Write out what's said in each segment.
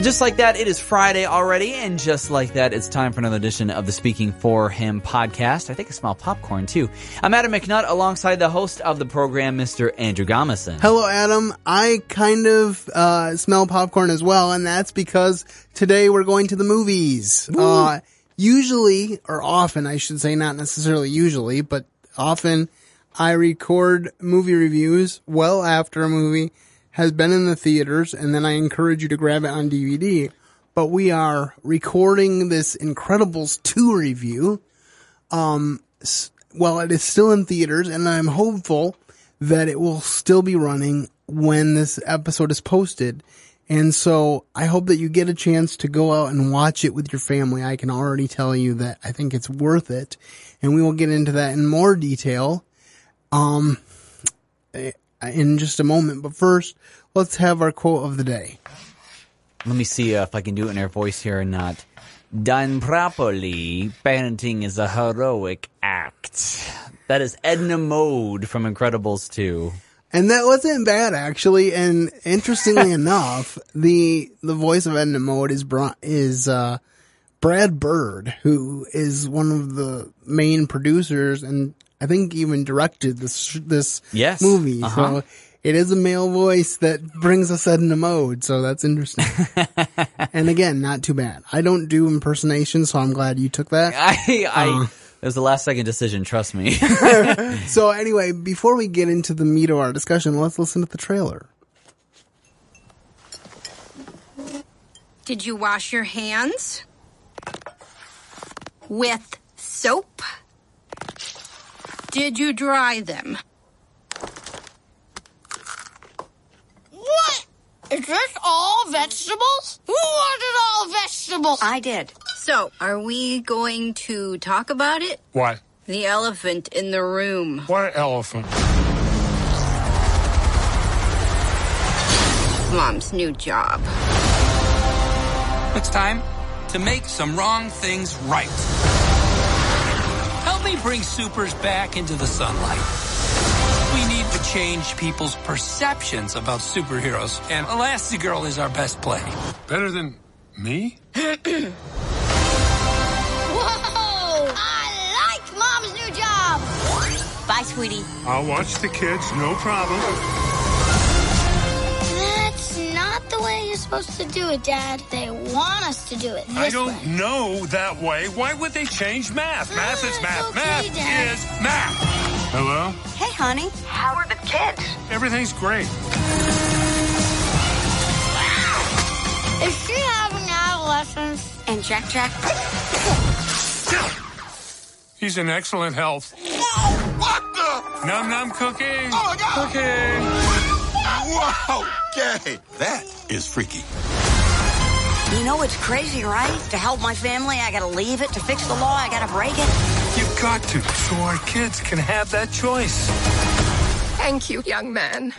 Well, just like that, it is Friday already, and just like that, it's time for another edition of the Speaking For Him podcast. I think I smell popcorn, too. I'm Adam McNutt, alongside the host of the program, Mr. Andrew Gamson. Hello, Adam. I kind of smell popcorn as well, and that's because today we're going to the movies. Usually, or often, I should say, not necessarily usually, but often, I record movie reviews well after a movie has been in the theaters, and then I encourage you to grab it on DVD. But we are recording this Incredibles 2 review while it is still in theaters, and I'm hopeful that it will still be running when this episode is posted. And so I hope that you get a chance to go out and watch it with your family. I can already tell you that I think it's worth it, and we will get into that in more detail in just a moment. But first, let's have our quote of the day. Let me see if I can do it in her voice here or not. Done properly, parenting is a heroic act. That is Edna Mode from Incredibles 2. And that wasn't bad, actually. And interestingly enough, the voice of Edna Mode is Brad Bird, who is one of the main producers and I think even directed this movie. So it is a male voice that brings us Edna Mode. So that's interesting. And again, not too bad. I don't do impersonations, so I'm glad you took that. It was the last second decision. Trust me. So anyway, before we get into the meat of our discussion, let's listen to the trailer. Did you wash your hands with soap? Did you dry them? What? Is this all vegetables? Who wanted all vegetables? I did. So, are we going to talk about it? What? The elephant in the room. What elephant? Mom's new job. It's time to make some wrong things right. Help me bring supers back into the sunlight. We need to change people's perceptions about superheroes, and Elastigirl is our best play. Better than me? Whoa! I like Mom's new job! Bye, sweetie. I'll watch the kids, no problem. That's not the way you're supposed to do it, Dad. They want us to do it this way. I don't know that way. Why would they change math? Math is math. Okay, math Dad. Is math. Hello? Hey, honey. How are the kids? Everything's great. Wow. Is she having adolescence? And Jack-Jack? He's in excellent health. Whoa! What the? Num-num cooking. Oh, my God. Cooking. Wow, okay. That is freaky. You know, it's crazy, right? To help my family, I gotta leave it. To fix the law, I gotta break it. You've got to, so our kids can have that choice. Thank you, young man.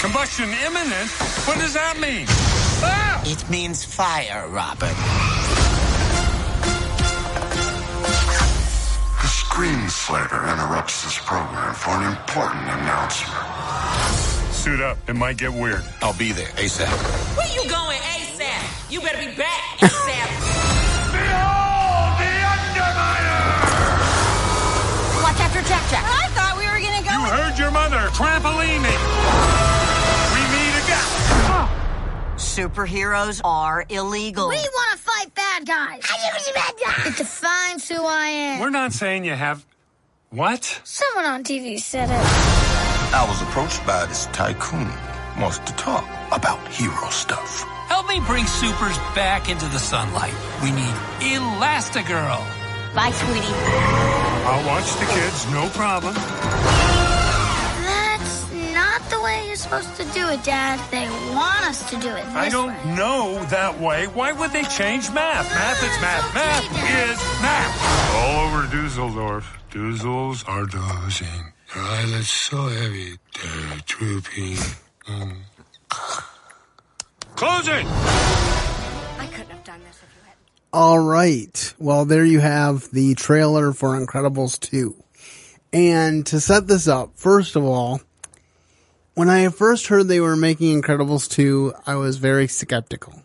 Combustion imminent? What does that mean? Ah! It means fire, Robert. Screenslayer interrupts this program for an important announcement. Suit up. It might get weird. I'll be there ASAP. Where you going ASAP? You better be back ASAP. Behold the Underminer! Watch after Jack-Jack. I thought we were going to go. You heard your mother. Trampolining. We meet again. Superheroes are illegal. We want to fight bad guys. It defines who I am. We're not saying you have... What? Someone on TV said it. I was approached by this tycoon. Wants to talk about hero stuff. Help me bring supers back into the sunlight. We need Elastigirl. Bye, sweetie. I'll watch the kids, no problem. That's not the way you're supposed to do it, Dad. They want us to do it this way. I don't know that way. Why would they change math? Math is math. Math is math. All over Dusseldorf. Doozles are dozing. Their eyelids so heavy, they're drooping. Close it! I couldn't have done this if you hadn't. All right. Well, there you have the trailer for Incredibles 2. And to set this up, first of all, when I first heard they were making Incredibles 2, I was very skeptical.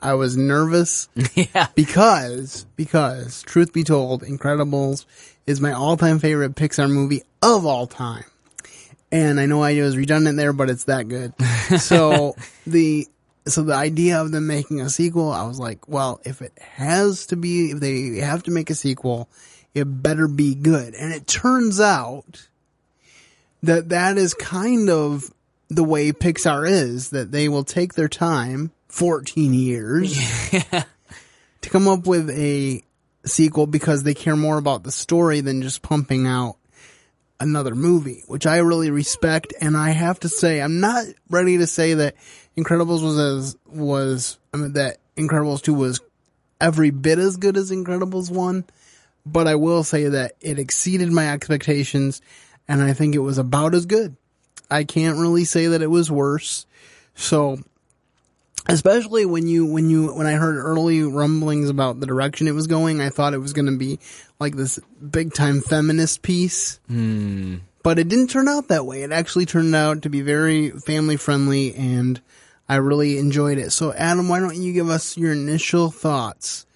I was nervous because, truth be told, Incredibles is my all-time favorite Pixar movie of all time. And I know I was redundant there, but it's that good. So the idea of them making a sequel, I was like, well, if they have to make a sequel, it better be good. And it turns out that is kind of the way Pixar is, that they will take their time, 14 years, to come up with a sequel because they care more about the story than just pumping out another movie, which I really respect. And I have to say, I'm not ready to say that Incredibles that Incredibles 2 was every bit as good as Incredibles 1, but I will say that it exceeded my expectations, and I think it was about as good. I can't really say that it was worse. So, especially when I heard early rumblings about the direction it was going, I thought it was going to be like this big time feminist piece. Mm. But it didn't turn out that way. It actually turned out to be very family friendly, and I really enjoyed it. So Adam, why don't you give us your initial thoughts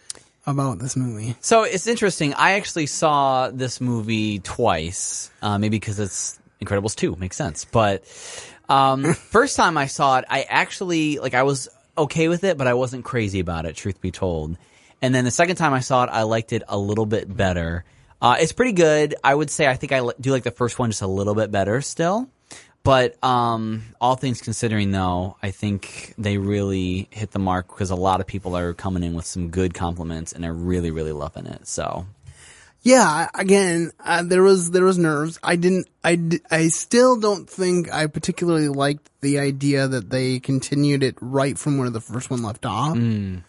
about this movie? So it's interesting. I actually saw this movie twice, maybe because it's Incredibles 2. Makes sense. But first time I saw it, I actually, I was okay with it, but I wasn't crazy about it, truth be told. And then the second time I saw it, I liked it a little bit better. It's pretty good. I would say I think I do like the first one just a little bit better still. But all things considering, though, I think they really hit the mark because a lot of people are coming in with some good compliments and are really, really loving it. So, yeah, again, there was nerves. I still don't think I particularly liked the idea that they continued it right from where the first one left off. Mm.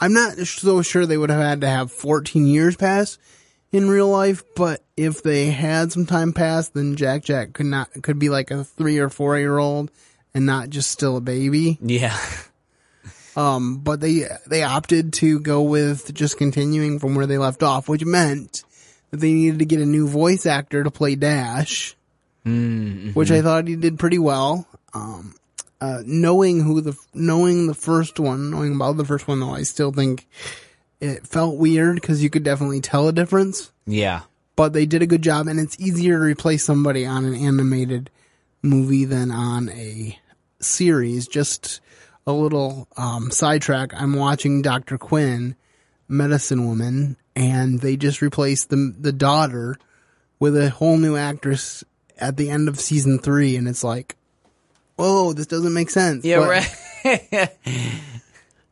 I'm not so sure they would have had to have 14 years pass in real life, but if they had some time pass, then Jack-Jack could be like a 3 or 4 year old and not just still a baby. Yeah. But they opted to go with just continuing from where they left off, which meant that they needed to get a new voice actor to play Dash, which I thought he did pretty well. Knowing about the first one though, I still think it felt weird because you could definitely tell a difference. Yeah. But they did a good job, and it's easier to replace somebody on an animated movie than on a series. Just a little sidetrack. I'm watching Dr. Quinn, Medicine Woman, and they just replaced the daughter with a whole new actress at the end of season 3, and it's like, whoa, this doesn't make sense. Yeah, but right.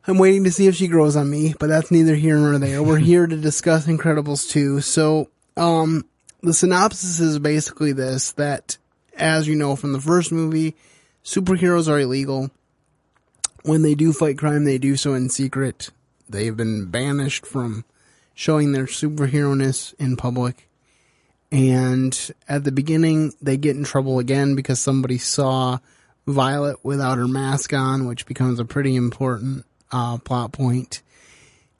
I'm waiting to see if she grows on me, but that's neither here nor there. We're here to discuss Incredibles 2. So, the synopsis is basically this, that, as you know from the first movie, superheroes are illegal. When they do fight crime, they do so in secret. They've been banished from showing their superhero-ness in public. And at the beginning, they get in trouble again because somebody saw Violet without her mask on, which becomes a pretty important plot point.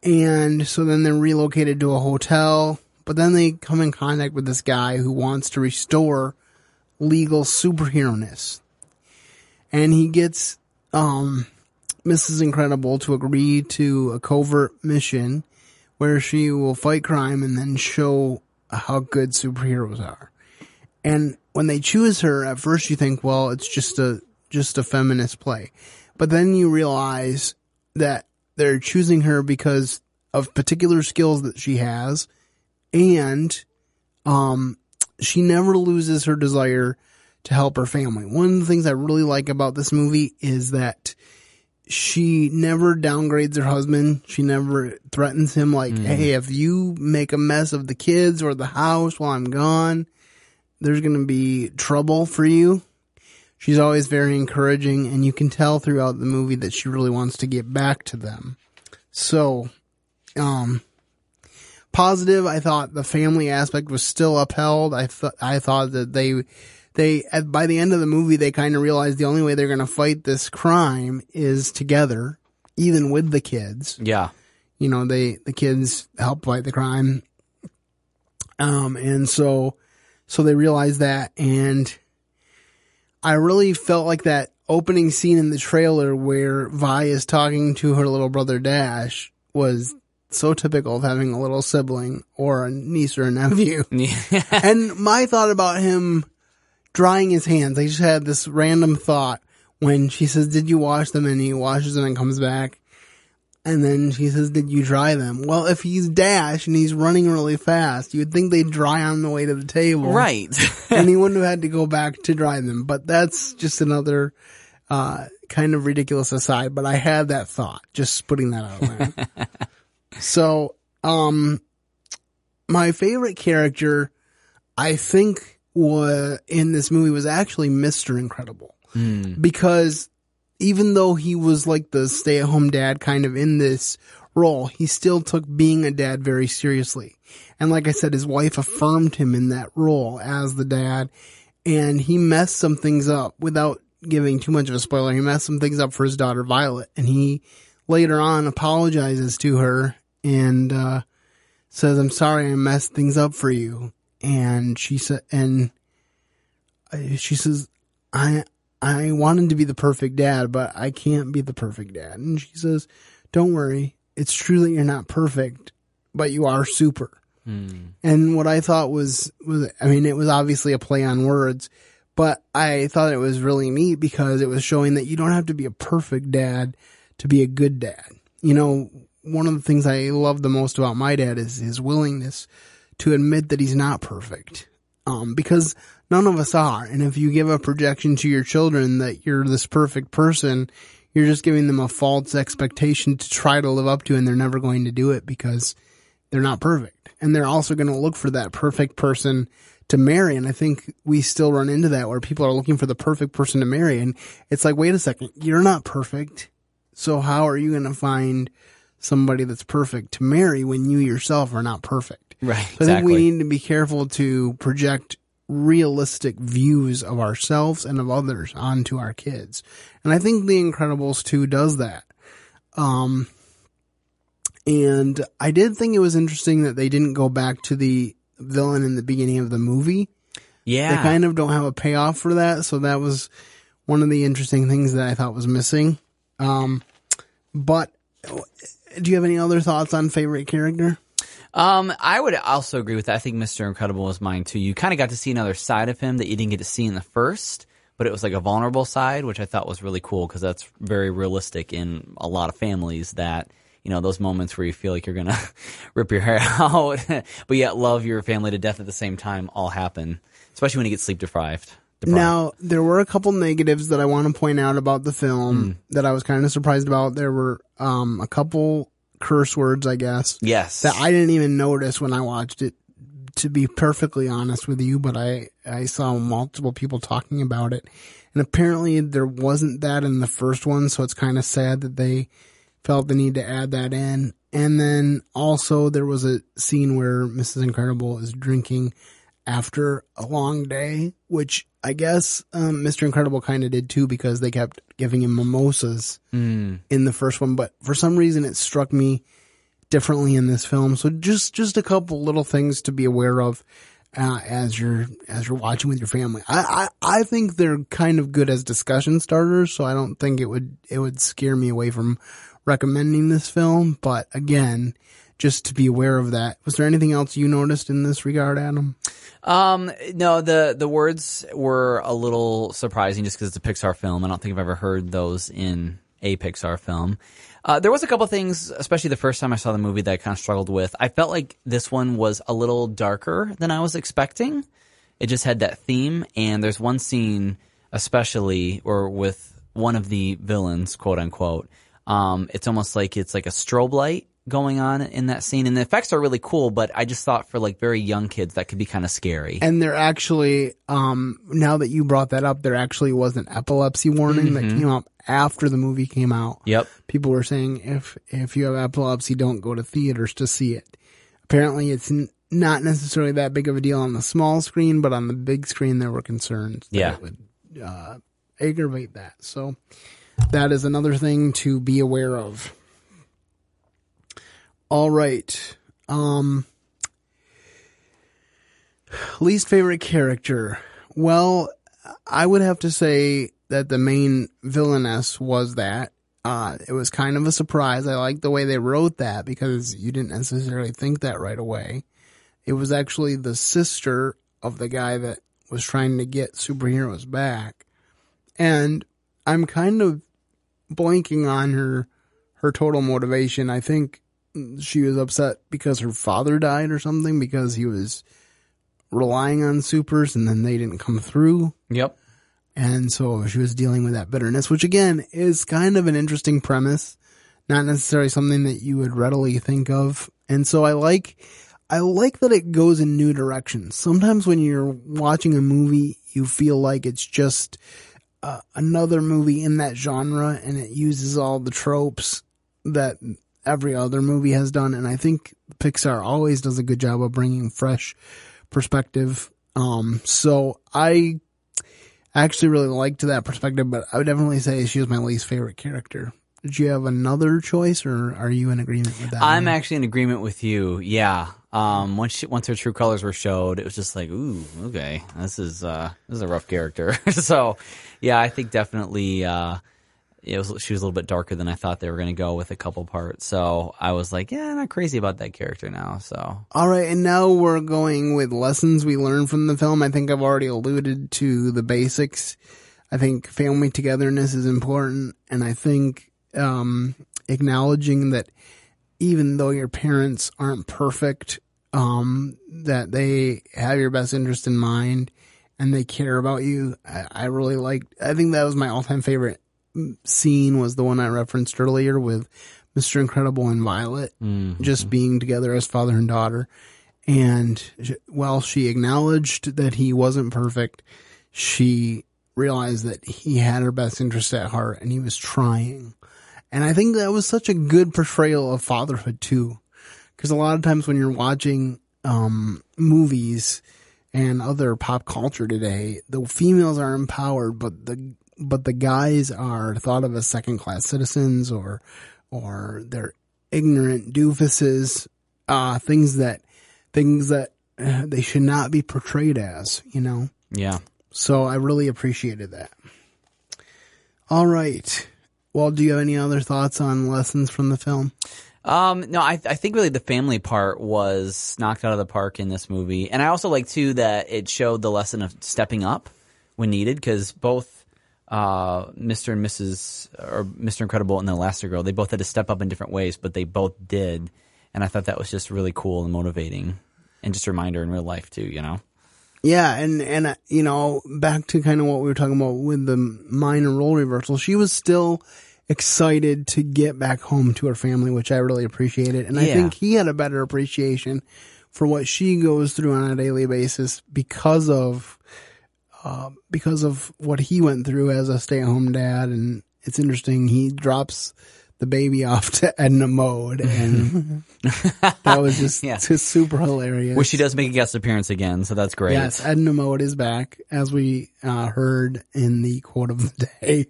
And so then they're relocated to a hotel, but then they come in contact with this guy who wants to restore legal superhero-ness. And he gets Mrs. Incredible to agree to a covert mission where she will fight crime and then show how good superheroes are. And when they choose her, at first you think, well, it's just a feminist play. But then you realize that they're choosing her because of particular skills that she has, and she never loses her desire to help her family. One of the things I really like about this movie is that she never downgrades her husband. She never threatens him like, hey, if you make a mess of the kids or the house while I'm gone, there's going to be trouble for you. She's always very encouraging, and you can tell throughout the movie that she really wants to get back to them. So, positive, I thought the family aspect was still upheld. I thought that they by the end of the movie, they kind of realized the only way they're going to fight this crime is together, even with the kids. Yeah. you know, the kids help fight the crime. And so they realize that. And I really felt like that opening scene in the trailer where Vi is talking to her little brother Dash was so typical of having a little sibling or a niece or a nephew. Yeah. And my thought about him drying his hands, I just had this random thought when she says, "Did you wash them?" And he washes them and comes back. And then she says, "Did you dry them?" Well, if he's Dash and he's running really fast, you'd think they'd dry on the way to the table. Right. And he wouldn't have had to go back to dry them. But that's just another kind of ridiculous aside. But I had that thought, just putting that out there. So, my favorite character, I think, in this movie was actually Mr. Incredible. Mm. Because even though he was like the stay-at-home dad kind of in this role, he still took being a dad very seriously. And like I said, his wife affirmed him in that role as the dad. And he messed some things up without giving too much of a spoiler. He messed some things up for his daughter, Violet. And he later on apologizes to her and says, "I'm sorry I messed things up for you." And she says, I wanted to be the perfect dad, but I can't be the perfect dad. And she says, "Don't worry. It's true that you're not perfect, but you are super." Mm. And what I thought was, I mean, it was obviously a play on words, but I thought it was really neat because it was showing that you don't have to be a perfect dad to be a good dad. You know, one of the things I love the most about my dad is his willingness to admit that he's not perfect. Because none of us are. And if you give a projection to your children that you're this perfect person, you're just giving them a false expectation to try to live up to, and they're never going to do it because they're not perfect. And they're also going to look for that perfect person to marry. And I think we still run into that where people are looking for the perfect person to marry. And it's like, wait a second, you're not perfect. So how are you going to find somebody that's perfect to marry when you yourself are not perfect? Right. Exactly. So I think we need to be careful to project realistic views of ourselves and of others onto our kids. And I think The Incredibles 2 does that. And I did think it was interesting that they didn't go back to the villain in the beginning of the movie. Yeah. They kind of don't have a payoff for that. So that was one of the interesting things that I thought was missing. But do you have any other thoughts on favorite character? I would also agree with that. I think Mr. Incredible was mine too. You kind of got to see another side of him that you didn't get to see in the first, but it was like a vulnerable side, which I thought was really cool because that's very realistic in a lot of families that, you know, those moments where you feel like you're going to rip your hair out, but yet love your family to death at the same time all happen, especially when you get sleep deprived. Now, there were a couple negatives that I want to point out about the film that I was kind of surprised about. There were a couple curse words, I guess. Yes. That I didn't even notice when I watched it, to be perfectly honest with you, but I saw multiple people talking about it. And apparently there wasn't that in the first one, so it's kind of sad that they felt the need to add that in. And then also there was a scene where Mrs. Incredible is drinking after a long day, which I guess Mr. Incredible kind of did too, because they kept giving him mimosas in the first one. But for some reason, it struck me differently in this film. So just a couple little things to be aware of as you're watching with your family. I think they're kind of good as discussion starters, so I don't think it would scare me away from recommending this film. But again, just to be aware of that. Was there anything else you noticed in this regard, Adam? No, the words were a little surprising just because it's a Pixar film. I don't think I've ever heard those in a Pixar film. There was a couple things, especially the first time I saw the movie, that I kind of struggled with. I felt like this one was a little darker than I was expecting. It just had that theme. And there's one scene especially, or with one of the villains, quote unquote. It's almost like it's like a strobe light going on in that scene, and the effects are really cool, but I just thought for like very young kids that could be kind of scary. And there actually, now that you brought that up, there actually was an epilepsy warning that came up after the movie came out. Yep. People were saying if you have epilepsy, don't go to theaters to see it. Apparently it's not necessarily that big of a deal on the small screen, but on the big screen there were concerns that it would aggravate that. So that is another thing to be aware of. All right. Least favorite character. Well, I would have to say that the main villainess was that. It was kind of a surprise. I liked the way they wrote that because you didn't necessarily think that right away. It was actually the sister of the guy that was trying to get superheroes back. And I'm kind of blanking on her total motivation. I think she was upset because her father died or something because he was relying on supers and then they didn't come through. Yep. And so she was dealing with that bitterness, which again is kind of an interesting premise, not necessarily something that you would readily think of. And so I like that it goes in new directions. Sometimes when you're watching a movie, you feel like it's just another movie in that genre and it uses all the tropes that every other movie has done. And I think Pixar always does a good job of bringing fresh perspective. So I actually really liked that perspective, but I would definitely say she was my least favorite character. Did you have another choice, or are you in agreement with that? I'm actually in agreement with you. Yeah. Once her true colors were showed, it was just like, ooh, okay, this is a rough character. So, yeah, I think definitely she was a little bit darker than I thought they were going to go with a couple parts. So I was like, yeah, I'm not crazy about that character now. So all right, and now we're going with lessons we learned from the film. I think I've already alluded to the basics. I think family togetherness is important, and I think acknowledging that even though your parents aren't perfect, that they have your best interest in mind and they care about you. I think that was my all-time favorite scene was the one I referenced earlier with Mr. Incredible and Violet, mm-hmm. just being together as father and daughter. And while she acknowledged that he wasn't perfect, she realized that he had her best interest at heart and he was trying. And I think that was such a good portrayal of fatherhood, too. Because a lot of times when you're watching movies and other pop culture today, the females are empowered, but the guys are thought of as second-class citizens or they're ignorant doofuses, things that they should not be portrayed as, you know? Yeah. So I really appreciated that. All right. Well, do you have any other thoughts on lessons from the film? No, I think really the family part was knocked out of the park in this movie. And I also like, too, that it showed the lesson of stepping up when needed because both Mr. and Mrs. or Mr. Incredible and the Elastigirl, they both had to step up in different ways, but they both did. And I thought that was just really cool and motivating and just a reminder in real life, too, you know? Yeah, and you know, back to kind of what we were talking about with the minor role reversal, she was still excited to get back home to her family, which I really appreciated. And yeah. I think he had a better appreciation for what she goes through on a daily basis because of what he went through as a stay-at-home dad. And it's interesting, he drops the baby off to Edna Mode, and that was just super hilarious. Which she does make a guest appearance again, so that's great. Yes, Edna Mode is back, as we heard in the quote of the day.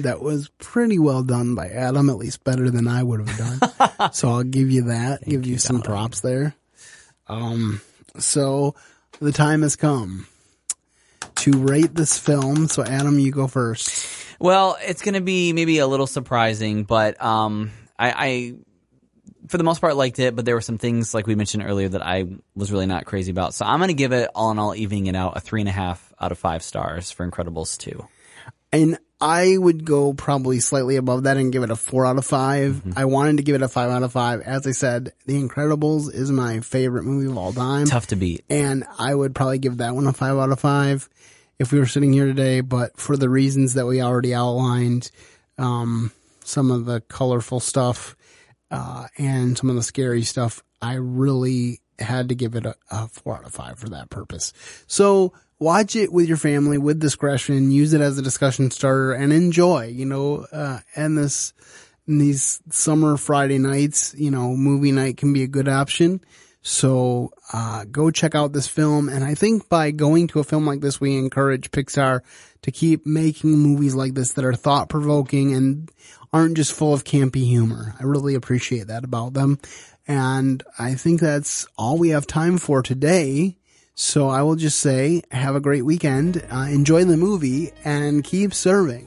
That was pretty well done by Adam, at least better than I would have done. So I'll give you that, give you some props there. So the time has come to rate this film. So Adam, you go first. Well, it's going to be maybe a little surprising, but I for the most part liked it, but there were some things like we mentioned earlier that I was really not crazy about. So I'm going to give it all in all, evening it out, a 3.5 out of 5 stars for Incredibles 2. And I would go probably slightly above that and give it a 4 out of 5. Mm-hmm. I wanted to give it a 5 out of 5. As I said, The Incredibles is my favorite movie of all time. Tough to beat. And I would probably give that one a 5 out of 5 if we were sitting here today. But for the reasons that we already outlined, some of the colorful stuff and some of the scary stuff, I really had to give it a 4 out of 5 for that purpose. So watch it with your family, with discretion, use it as a discussion starter, and enjoy, you know, and these summer Friday nights, you know, movie night can be a good option. So go check out this film. And I think by going to a film like this, we encourage Pixar to keep making movies like this that are thought-provoking and aren't just full of campy humor. I really appreciate that about them. And I think that's all we have time for today. So I will just say, have a great weekend, enjoy the movie, and keep serving